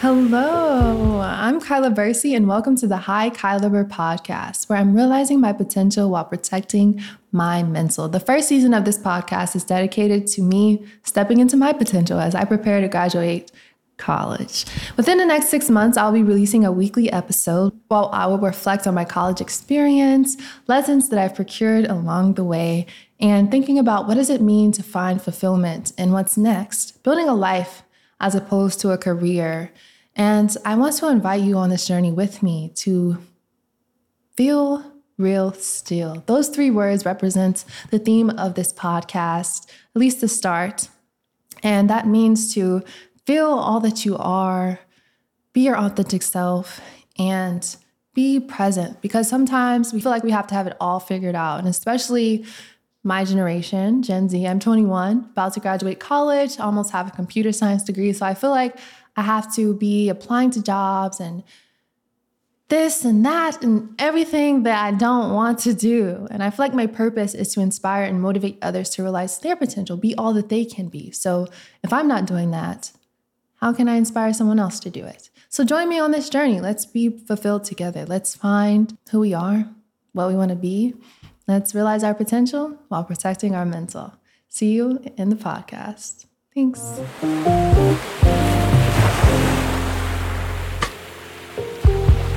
Hello, I'm Kyla Bursey, and welcome to the Hikylabur podcast, where I'm realizing my potential while protecting my mental. The first season of this podcast is dedicated to me stepping into my potential as I prepare to graduate college. Within the next 6 months, I'll be releasing a weekly episode while I will reflect on my college experience, lessons that I've procured along the way, and thinking about what does it mean to find fulfillment and what's next, building a life as opposed to a career. And I want to invite you on this journey with me to feel real still. Those three words represent the theme of this podcast, at least the start. And that means to feel all that you are, be your authentic self, and be present. Because sometimes we feel like we have to have it all figured out. And especially my generation, Gen Z, I'm 21, about to graduate college, almost have a computer science degree. So I feel like I have to be applying to jobs and this and that and everything that I don't want to do. And I feel like my purpose is to inspire and motivate others to realize their potential, be all that they can be. So if I'm not doing that, how can I inspire someone else to do it? So join me on this journey. Let's be fulfilled together. Let's find who we are, what we want to be. Let's realize our potential while protecting our mental. See you in the podcast. Thanks.